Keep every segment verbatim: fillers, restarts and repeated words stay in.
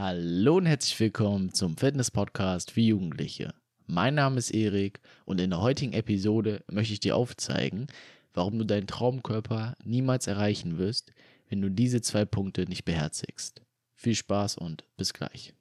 Hallo und herzlich willkommen zum Fitness-Podcast für Jugendliche. Mein Name ist Erik und in der heutigen Episode möchte ich dir aufzeigen, warum du deinen Traumkörper niemals erreichen wirst, wenn du diese zwei Punkte nicht beherzigst. Viel Spaß und bis gleich.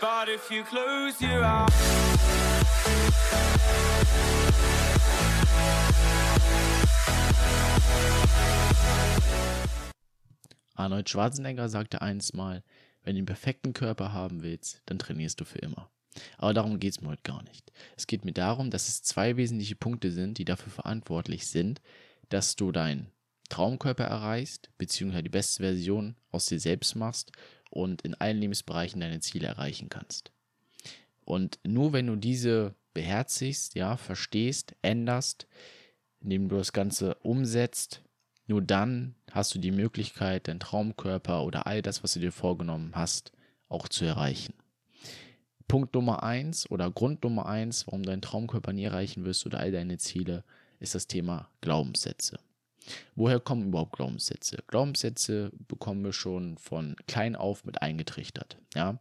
But if you close your Arnold Schwarzenegger sagte einst mal, wenn du den perfekten Körper haben willst, dann trainierst du für immer. Aber darum geht es mir heute gar nicht. Es geht mir darum, dass es zwei wesentliche Punkte sind, die dafür verantwortlich sind, dass du deinen Traumkörper erreichst, beziehungsweise die beste Version aus dir selbst machst und in allen Lebensbereichen deine Ziele erreichen kannst. Und nur wenn du diese beherzigst, ja, verstehst, änderst, indem du das Ganze umsetzt, nur dann hast du die Möglichkeit, deinen Traumkörper oder all das, was du dir vorgenommen hast, auch zu erreichen. Punkt Nummer eins oder Grund Nummer eins, warum du deinen Traumkörper nie erreichen wirst oder all deine Ziele, ist das Thema Glaubenssätze. Woher kommen überhaupt Glaubenssätze? Glaubenssätze bekommen wir schon von klein auf mit eingetrichtert. Ja?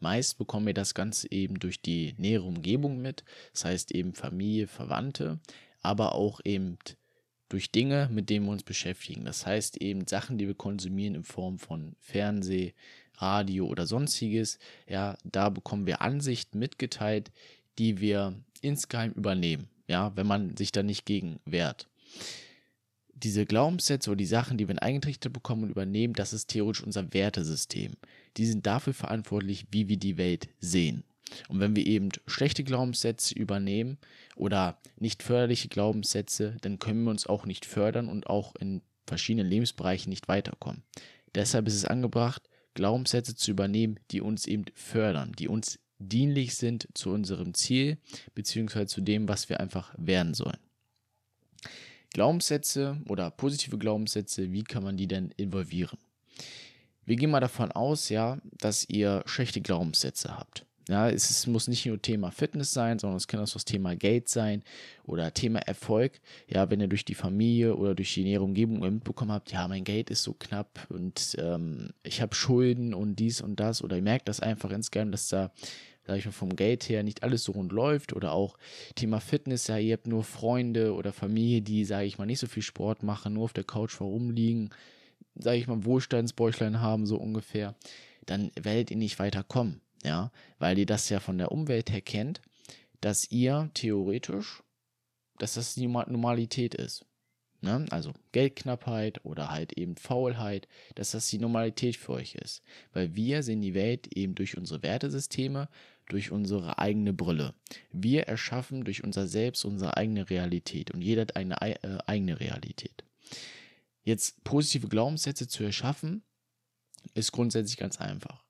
Meist bekommen wir das Ganze eben durch die nähere Umgebung mit, das heißt eben Familie, Verwandte, aber auch eben durch Dinge, mit denen wir uns beschäftigen. Das heißt eben Sachen, die wir konsumieren in Form von Fernseh, Radio oder sonstiges, ja, da bekommen wir Ansichten mitgeteilt, die wir insgeheim übernehmen, ja, wenn man sich da nicht gegen wehrt. Diese Glaubenssätze oder die Sachen, die wir in eingetrichtert bekommen und übernehmen, das ist theoretisch unser Wertesystem. Die sind dafür verantwortlich, wie wir die Welt sehen. Und wenn wir eben schlechte Glaubenssätze übernehmen oder nicht förderliche Glaubenssätze, dann können wir uns auch nicht fördern und auch in verschiedenen Lebensbereichen nicht weiterkommen. Deshalb ist es angebracht, Glaubenssätze zu übernehmen, die uns eben fördern, die uns dienlich sind zu unserem Ziel, beziehungsweise zu dem, was wir einfach werden sollen. Glaubenssätze oder positive Glaubenssätze, wie kann man die denn involvieren? Wir gehen mal davon aus, ja, dass ihr schlechte Glaubenssätze habt. Ja, es ist, muss nicht nur Thema Fitness sein, sondern es kann auch das Thema Geld sein oder Thema Erfolg. Ja, wenn ihr durch die Familie oder durch die nähere Umgebung mitbekommen habt, ja, mein Geld ist so knapp und ähm, ich habe Schulden und dies und das, oder ihr merkt das einfach insgeheim, dass da, sag ich mal, vom Geld her nicht alles so rund läuft, oder auch Thema Fitness, ja, ihr habt nur Freunde oder Familie, die, sage ich mal, nicht so viel Sport machen, nur auf der Couch rumliegen, sage ich mal, Wohlstandsbäuchlein haben, so ungefähr, dann werdet ihr nicht weiterkommen. Ja, weil ihr das ja von der Umwelt her kennt, dass ihr theoretisch, dass das die Normalität ist. Ne? Also Geldknappheit oder halt eben Faulheit, dass das die Normalität für euch ist. Weil wir sehen die Welt eben durch unsere Wertesysteme, durch unsere eigene Brille. Wir erschaffen durch unser Selbst unsere eigene Realität und jeder hat eine äh, eigene Realität. Jetzt positive Glaubenssätze zu erschaffen, ist grundsätzlich ganz einfach.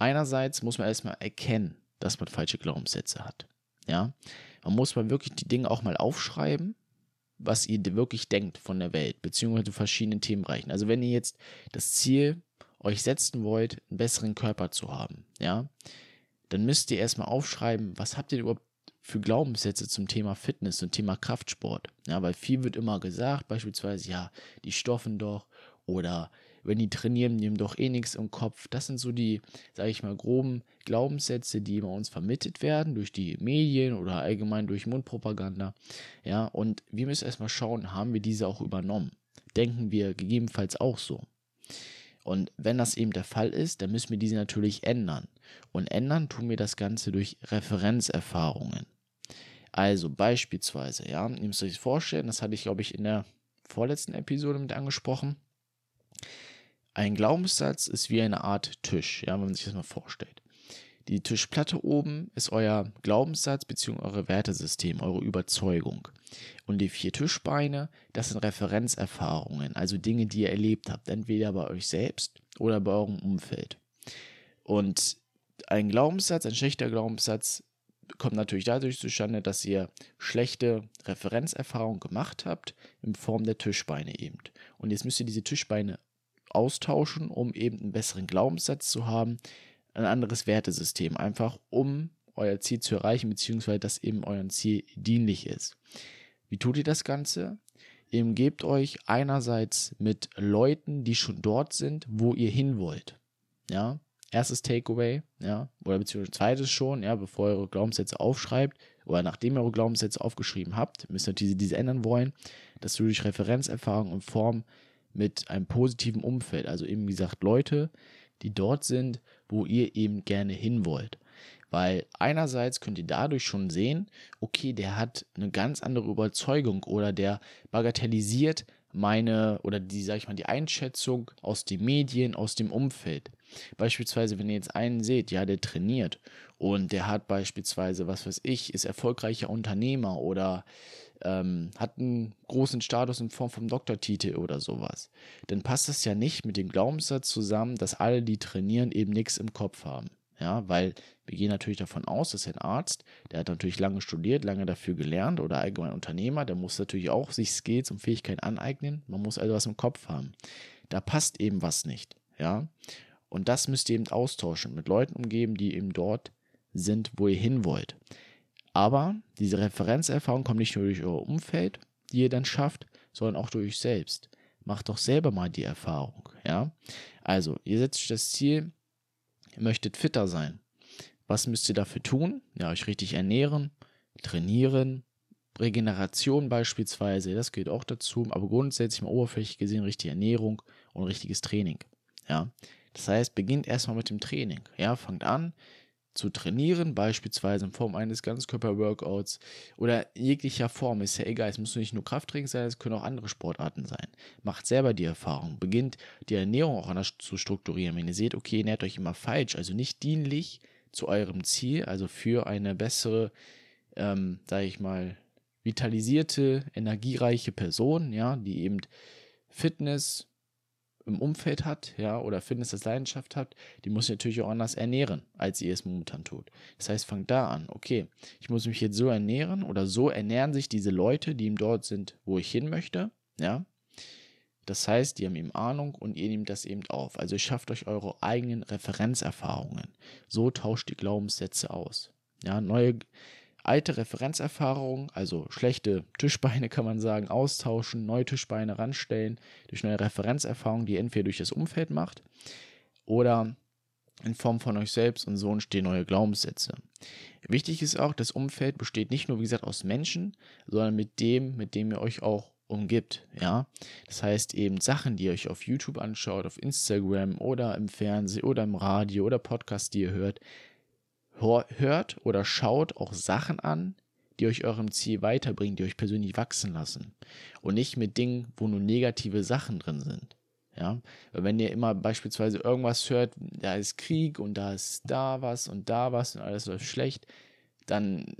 Einerseits muss man erstmal erkennen, dass man falsche Glaubenssätze hat. Ja? Man muss mal wirklich die Dinge auch mal aufschreiben, was ihr wirklich denkt von der Welt, beziehungsweise zu verschiedenen Themenbereichen. Also wenn ihr jetzt das Ziel euch setzen wollt, einen besseren Körper zu haben, ja, dann müsst ihr erstmal aufschreiben, was habt ihr überhaupt für Glaubenssätze zum Thema Fitness und Thema Kraftsport. Ja, weil viel wird immer gesagt, beispielsweise, ja, die stoffen doch, oder wenn die trainieren, die haben doch eh nichts im Kopf. Das sind so die, sage ich mal, groben Glaubenssätze, die bei uns vermittelt werden durch die Medien oder allgemein durch Mundpropaganda. Ja, und wir müssen erstmal schauen, haben wir diese auch übernommen? Denken wir gegebenenfalls auch so? Und wenn das eben der Fall ist, dann müssen wir diese natürlich ändern. Und ändern tun wir das Ganze durch Referenzerfahrungen. Also beispielsweise, ja, ihr müsst euch das vorstellen, das hatte ich, glaube ich, in der vorletzten Episode mit angesprochen. Ein Glaubenssatz ist wie eine Art Tisch, ja, wenn man sich das mal vorstellt. Die Tischplatte oben ist euer Glaubenssatz bzw. eure Wertesystem, eure Überzeugung. Und die vier Tischbeine, das sind Referenzerfahrungen, also Dinge, die ihr erlebt habt, entweder bei euch selbst oder bei eurem Umfeld. Und ein Glaubenssatz, ein schlechter Glaubenssatz kommt natürlich dadurch zustande, dass ihr schlechte Referenzerfahrungen gemacht habt in Form der Tischbeine eben. Und jetzt müsst ihr diese Tischbeine austauschen, um eben einen besseren Glaubenssatz zu haben, ein anderes Wertesystem, einfach um euer Ziel zu erreichen, beziehungsweise dass eben eurem Ziel dienlich ist. Wie tut ihr das Ganze? Gebt euch einerseits mit Leuten, die schon dort sind, wo ihr hin wollt. Ja, erstes Takeaway, ja, oder beziehungsweise zweites schon, ja, bevor ihr eure Glaubenssätze aufschreibt oder nachdem ihr eure Glaubenssätze aufgeschrieben habt, müsst ihr diese, diese ändern wollen, dass du durch Referenzerfahrung und Form mit einem positiven Umfeld, also eben wie gesagt Leute, die dort sind, wo ihr eben gerne hin wollt. Weil einerseits könnt ihr dadurch schon sehen, okay, der hat eine ganz andere Überzeugung oder der bagatellisiert meine oder die, sag ich mal, die Einschätzung aus den Medien, aus dem Umfeld. Beispielsweise, wenn ihr jetzt einen seht, ja, der trainiert und der hat beispielsweise, was weiß ich, ist erfolgreicher Unternehmer oder ähm, hat einen großen Status in Form vom Doktortitel oder sowas, dann passt das ja nicht mit dem Glaubenssatz zusammen, dass alle, die trainieren, eben nichts im Kopf haben. Ja, weil wir gehen natürlich davon aus, dass ein Arzt, der hat natürlich lange studiert, lange dafür gelernt oder allgemein Unternehmer, der muss natürlich auch sich Skills und Fähigkeiten aneignen, man muss also was im Kopf haben. Da passt eben was nicht, ja. Und das müsst ihr eben austauschen, mit Leuten umgeben, die eben dort sind, wo ihr hin wollt. Aber diese Referenzerfahrung kommt nicht nur durch euer Umfeld, die ihr dann schafft, sondern auch durch euch selbst. Macht doch selber mal die Erfahrung, ja. Also, ihr setzt euch das Ziel, ihr möchtet fitter sein. Was müsst ihr dafür tun? Ja, euch richtig ernähren, trainieren, Regeneration beispielsweise, das gehört auch dazu, aber grundsätzlich mal oberflächlich gesehen richtige Ernährung und richtiges Training. Ja, das heißt, beginnt erstmal mit dem Training. Ja, fangt an zu trainieren, beispielsweise in Form eines Ganzkörper-Workouts oder jeglicher Form, ist ja egal, es muss nicht nur Krafttraining sein, es können auch andere Sportarten sein. Macht selber die Erfahrung, beginnt die Ernährung auch anders zu strukturieren. Wenn ihr seht, okay, ihr nährt euch immer falsch, also nicht dienlich zu eurem Ziel, also für eine bessere, ähm, sage ich mal, vitalisierte, energiereiche Person, ja, die eben Fitness im Umfeld hat, ja, oder Fitness als Leidenschaft habt, die muss ihr natürlich auch anders ernähren, als ihr es momentan tut. Das heißt, fangt da an, okay, ich muss mich jetzt so ernähren oder so ernähren sich diese Leute, die eben dort sind, wo ich hin möchte, ja. Das heißt, die haben eben Ahnung und ihr nehmt das eben auf. Also ihr schafft euch eure eigenen Referenzerfahrungen. So tauscht ihr Glaubenssätze aus. Ja, neue, alte Referenzerfahrungen, also schlechte Tischbeine kann man sagen, austauschen, neue Tischbeine ranstellen, durch neue Referenzerfahrungen, die ihr entweder durch das Umfeld macht oder in Form von euch selbst, und so entstehen neue Glaubenssätze. Wichtig ist auch, das Umfeld besteht nicht nur, wie gesagt, aus Menschen, sondern mit dem, mit dem ihr euch auch umgibt, ja. Das heißt eben Sachen, die ihr euch auf YouTube anschaut, auf Instagram oder im Fernsehen oder im Radio oder Podcasts, die ihr hört, hört oder schaut auch Sachen an, die euch eurem Ziel weiterbringen, die euch persönlich wachsen lassen und nicht mit Dingen, wo nur negative Sachen drin sind, ja. Weil wenn ihr immer beispielsweise irgendwas hört, da ist Krieg und da ist da was und da was und alles läuft schlecht, dann,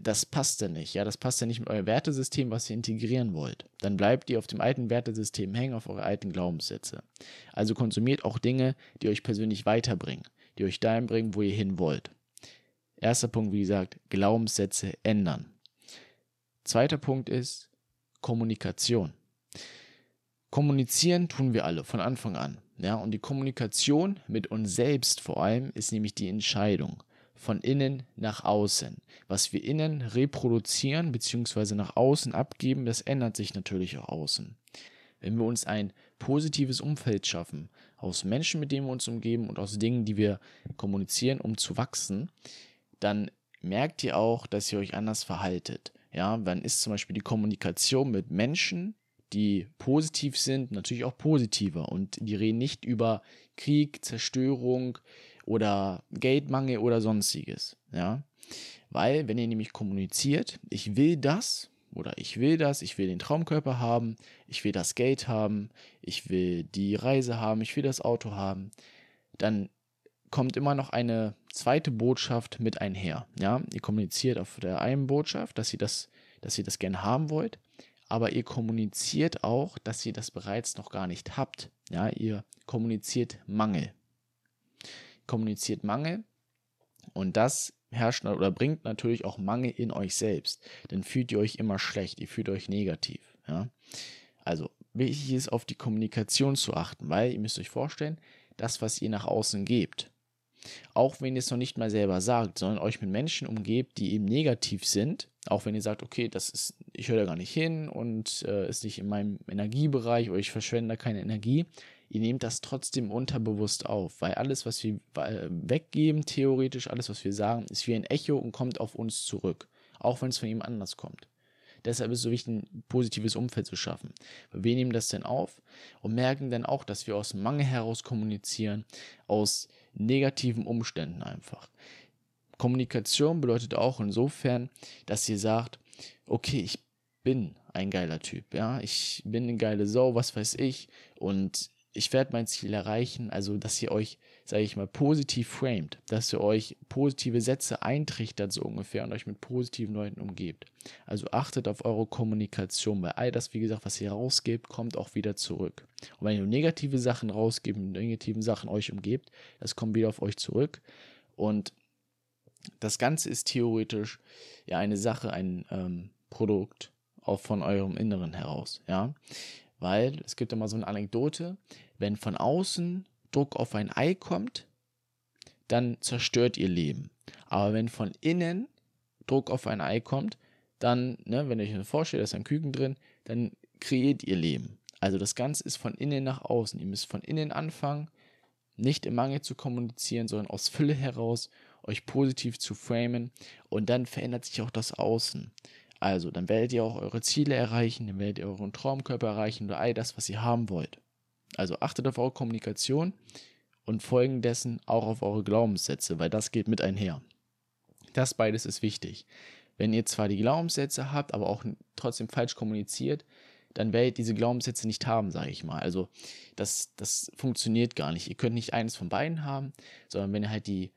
das passt ja nicht, ja, das passt ja nicht mit eurem Wertesystem, was ihr integrieren wollt. Dann bleibt ihr auf dem alten Wertesystem hängen, auf eure alten Glaubenssätze. Also konsumiert auch Dinge, die euch persönlich weiterbringen, die euch dahin bringen, wo ihr hin wollt. Erster Punkt, wie gesagt, Glaubenssätze ändern. Zweiter Punkt ist Kommunikation. Kommunizieren tun wir alle von Anfang an, ja, und die Kommunikation mit uns selbst vor allem ist nämlich die Entscheidung. Von innen nach außen. Was wir innen reproduzieren bzw. nach außen abgeben, das ändert sich natürlich auch außen. Wenn wir uns ein positives Umfeld schaffen, aus Menschen, mit denen wir uns umgeben und aus Dingen, die wir kommunizieren, um zu wachsen, dann merkt ihr auch, dass ihr euch anders verhaltet. Ja, dann ist zum Beispiel die Kommunikation mit Menschen, die positiv sind, natürlich auch positiver und die reden nicht über Krieg, Zerstörung oder Geldmangel oder sonstiges, ja, weil wenn ihr nämlich kommuniziert, ich will das oder ich will das, ich will den Traumkörper haben, ich will das Geld haben, ich will die Reise haben, ich will das Auto haben, dann kommt immer noch eine zweite Botschaft mit einher, ja, ihr kommuniziert auf der einen Botschaft, dass ihr das, dass ihr das gerne haben wollt, aber ihr kommuniziert auch, dass ihr das bereits noch gar nicht habt, ja, ihr kommuniziert Mangel. kommuniziert Mangel und das herrscht oder bringt natürlich auch Mangel in euch selbst. Dann fühlt ihr euch immer schlecht, ihr fühlt euch negativ. Ja? Also wichtig ist, auf die Kommunikation zu achten, weil ihr müsst euch vorstellen, das, was ihr nach außen gebt, auch wenn ihr es noch nicht mal selber sagt, sondern euch mit Menschen umgebt, die eben negativ sind, auch wenn ihr sagt, okay, das ist, ich höre da gar nicht hin und äh, ist nicht in meinem Energiebereich oder ich verschwende da keine Energie, ihr nehmt das trotzdem unterbewusst auf, weil alles, was wir weggeben, theoretisch, alles, was wir sagen, ist wie ein Echo und kommt auf uns zurück, auch wenn es von jemand anders kommt. Deshalb ist es so wichtig, ein positives Umfeld zu schaffen. Wir nehmen das dann auf und merken dann auch, dass wir aus Mangel heraus kommunizieren, aus negativen Umständen einfach. Kommunikation bedeutet auch insofern, dass ihr sagt, okay, ich bin ein geiler Typ, ja, ich bin eine geile Sau, was weiß ich, und ich werde mein Ziel erreichen, also dass ihr euch, sage ich mal, positiv framed, dass ihr euch positive Sätze eintrichtert so ungefähr und euch mit positiven Leuten umgebt. Also achtet auf eure Kommunikation, weil all das, wie gesagt, was ihr rausgebt, kommt auch wieder zurück. Und wenn ihr negative Sachen rausgebt, mit negativen Sachen euch umgebt, das kommt wieder auf euch zurück. Und das Ganze ist theoretisch ja eine Sache, ein ähm, Produkt auch von eurem Inneren heraus, ja. Weil es gibt immer so eine Anekdote, wenn von außen Druck auf ein Ei kommt, dann zerstört ihr Leben. Aber wenn von innen Druck auf ein Ei kommt, dann, ne, wenn ihr euch vorstellt, da ist ein Küken drin, dann kreiert ihr Leben. Also das Ganze ist von innen nach außen. Ihr müsst von innen anfangen, nicht im Mangel zu kommunizieren, sondern aus Fülle heraus, euch positiv zu framen und dann verändert sich auch das Außen. Also, dann werdet ihr auch eure Ziele erreichen, dann werdet ihr euren Traumkörper erreichen oder all das, was ihr haben wollt. Also achtet auf eure Kommunikation und folgen dessen auch auf eure Glaubenssätze, weil das geht mit einher. Das beides ist wichtig. Wenn ihr zwar die Glaubenssätze habt, aber auch trotzdem falsch kommuniziert, dann werdet ihr diese Glaubenssätze nicht haben, sage ich mal. Also das, das funktioniert gar nicht. Ihr könnt nicht eines von beiden haben, sondern wenn ihr halt die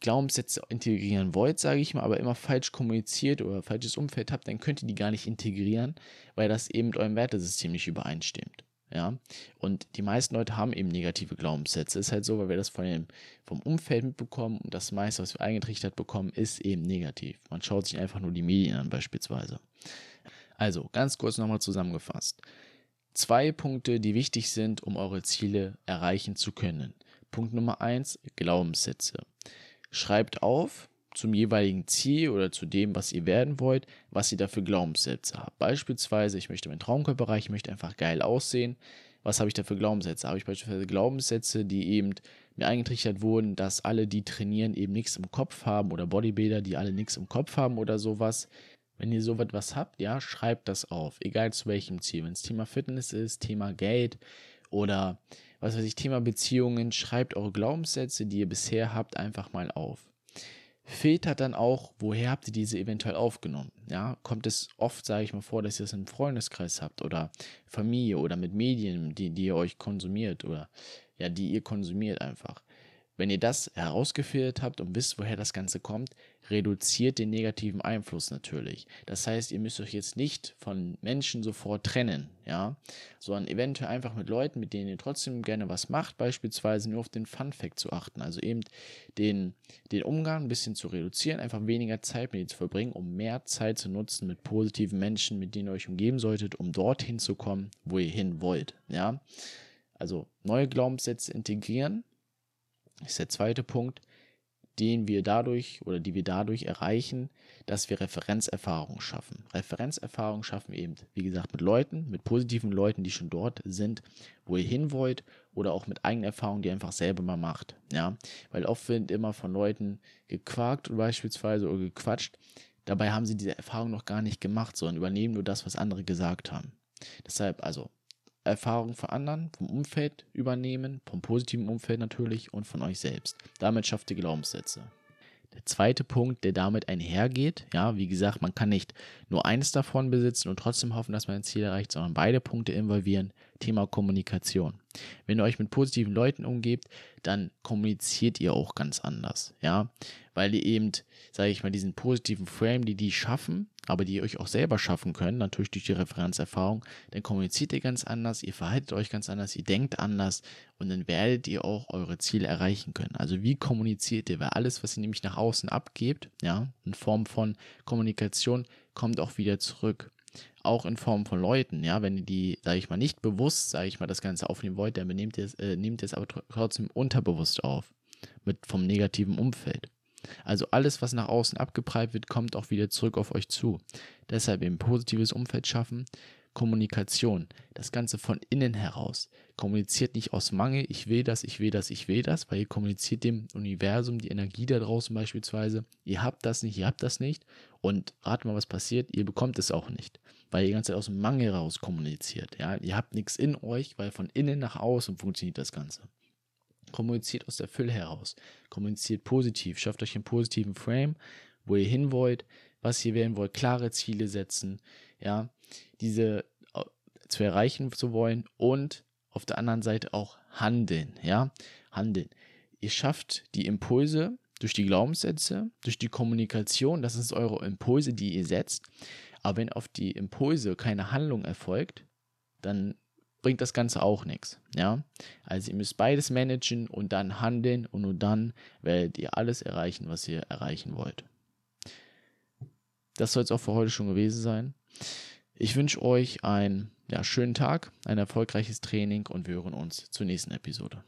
Glaubenssätze integrieren wollt, sage ich mal, aber immer falsch kommuniziert oder falsches Umfeld habt, dann könnt ihr die gar nicht integrieren, weil das eben mit eurem Wertesystem nicht übereinstimmt. Ja? Und die meisten Leute haben eben negative Glaubenssätze. Ist halt so, weil wir das von dem, vom Umfeld mitbekommen und das meiste, was wir eingetrichtert bekommen, ist eben negativ. Man schaut sich einfach nur die Medien an beispielsweise. Also, ganz kurz nochmal zusammengefasst. Zwei Punkte, die wichtig sind, um eure Ziele erreichen zu können. Punkt Nummer eins, Glaubenssätze. Schreibt auf zum jeweiligen Ziel oder zu dem, was ihr werden wollt, was ihr dafür Glaubenssätze habt. Beispielsweise, ich möchte meinen Traumkörper erreichen, ich möchte einfach geil aussehen. Was habe ich da für Glaubenssätze? Habe ich beispielsweise Glaubenssätze, die eben mir eingetrichtert wurden, dass alle, die trainieren, eben nichts im Kopf haben oder Bodybuilder, die alle nichts im Kopf haben oder sowas. Wenn ihr so etwas habt, ja, schreibt das auf, egal zu welchem Ziel. Wenn es Thema Fitness ist, Thema Geld oder was weiß ich, Thema Beziehungen, schreibt eure Glaubenssätze, die ihr bisher habt, einfach mal auf. Filtert dann auch, woher habt ihr diese eventuell aufgenommen? Ja, kommt es oft, sage ich mal, vor, dass ihr das im Freundeskreis habt oder Familie oder mit Medien, die, die ihr euch konsumiert oder ja, die ihr konsumiert einfach. Wenn ihr das herausgefiltert habt und wisst, woher das Ganze kommt, reduziert den negativen Einfluss natürlich. Das heißt, ihr müsst euch jetzt nicht von Menschen sofort trennen, ja, sondern eventuell einfach mit Leuten, mit denen ihr trotzdem gerne was macht, beispielsweise nur auf den Fun-Fact zu achten. Also eben den, den Umgang ein bisschen zu reduzieren, einfach weniger Zeit mit ihnen zu verbringen, um mehr Zeit zu nutzen mit positiven Menschen, mit denen ihr euch umgeben solltet, um dorthin zu kommen, wo ihr hin wollt, ja. Also neue Glaubenssätze integrieren. Das ist der zweite Punkt, den wir dadurch oder die wir dadurch erreichen, dass wir Referenzerfahrungen schaffen. Referenzerfahrungen schaffen wir eben, wie gesagt, mit Leuten, mit positiven Leuten, die schon dort sind, wo ihr hin wollt oder auch mit eigenen Erfahrungen, die ihr einfach selber mal macht. Ja? Weil oft wird immer von Leuten gequakt beispielsweise oder gequatscht. Dabei haben sie diese Erfahrung noch gar nicht gemacht, sondern übernehmen nur das, was andere gesagt haben. Deshalb also Erfahrungen von anderen, vom Umfeld übernehmen, vom positiven Umfeld natürlich und von euch selbst. Damit schafft ihr Glaubenssätze. Der zweite Punkt, der damit einhergeht, ja, wie gesagt, man kann nicht nur eins davon besitzen und trotzdem hoffen, dass man ein Ziel erreicht, sondern beide Punkte involvieren, Thema Kommunikation. Wenn ihr euch mit positiven Leuten umgebt, dann kommuniziert ihr auch ganz anders, ja, weil ihr eben, sage ich mal, diesen positiven Frame, die die schaffen, aber die ihr euch auch selber schaffen könnt, natürlich durch die Referenzerfahrung, dann kommuniziert ihr ganz anders, ihr verhaltet euch ganz anders, ihr denkt anders und dann werdet ihr auch eure Ziele erreichen können. Also wie kommuniziert ihr? Weil alles, was ihr nämlich nach außen abgebt, ja, in Form von Kommunikation, kommt auch wieder zurück. Auch in Form von Leuten, ja, wenn ihr die, sage ich mal, nicht bewusst, sage ich mal, das Ganze aufnehmen wollt, dann nehmt ihr es, äh, nehmt ihr es aber trotzdem unterbewusst auf. mit vom negativen Umfeld. Also alles, was nach außen abgeprallt wird, kommt auch wieder zurück auf euch zu. Deshalb eben positives Umfeld schaffen, Kommunikation, das Ganze von innen heraus. Kommuniziert nicht aus Mangel, ich will das, ich will das, ich will das, weil ihr kommuniziert dem Universum die Energie da draußen beispielsweise, ihr habt das nicht, ihr habt das nicht und rat mal, was passiert, ihr bekommt es auch nicht, weil ihr die ganze Zeit aus dem Mangel raus kommuniziert. Ja? Ihr habt nichts in euch, weil von innen nach außen funktioniert das Ganze. Kommuniziert aus der Fülle heraus, kommuniziert positiv, schafft euch einen positiven Frame, wo ihr hin wollt, was ihr werden wollt, klare Ziele setzen, ja, diese zu erreichen zu wollen und auf der anderen Seite auch handeln, ja, handeln. Ihr schafft die Impulse durch die Glaubenssätze, durch die Kommunikation, das sind eure Impulse, die ihr setzt, aber wenn auf die Impulse keine Handlung erfolgt, dann bringt das Ganze auch nichts, ja. Also ihr müsst beides managen und dann handeln und nur dann werdet ihr alles erreichen, was ihr erreichen wollt. Das soll es auch für heute schon gewesen sein. Ich wünsche euch einen ja, schönen Tag, ein erfolgreiches Training und wir hören uns zur nächsten Episode.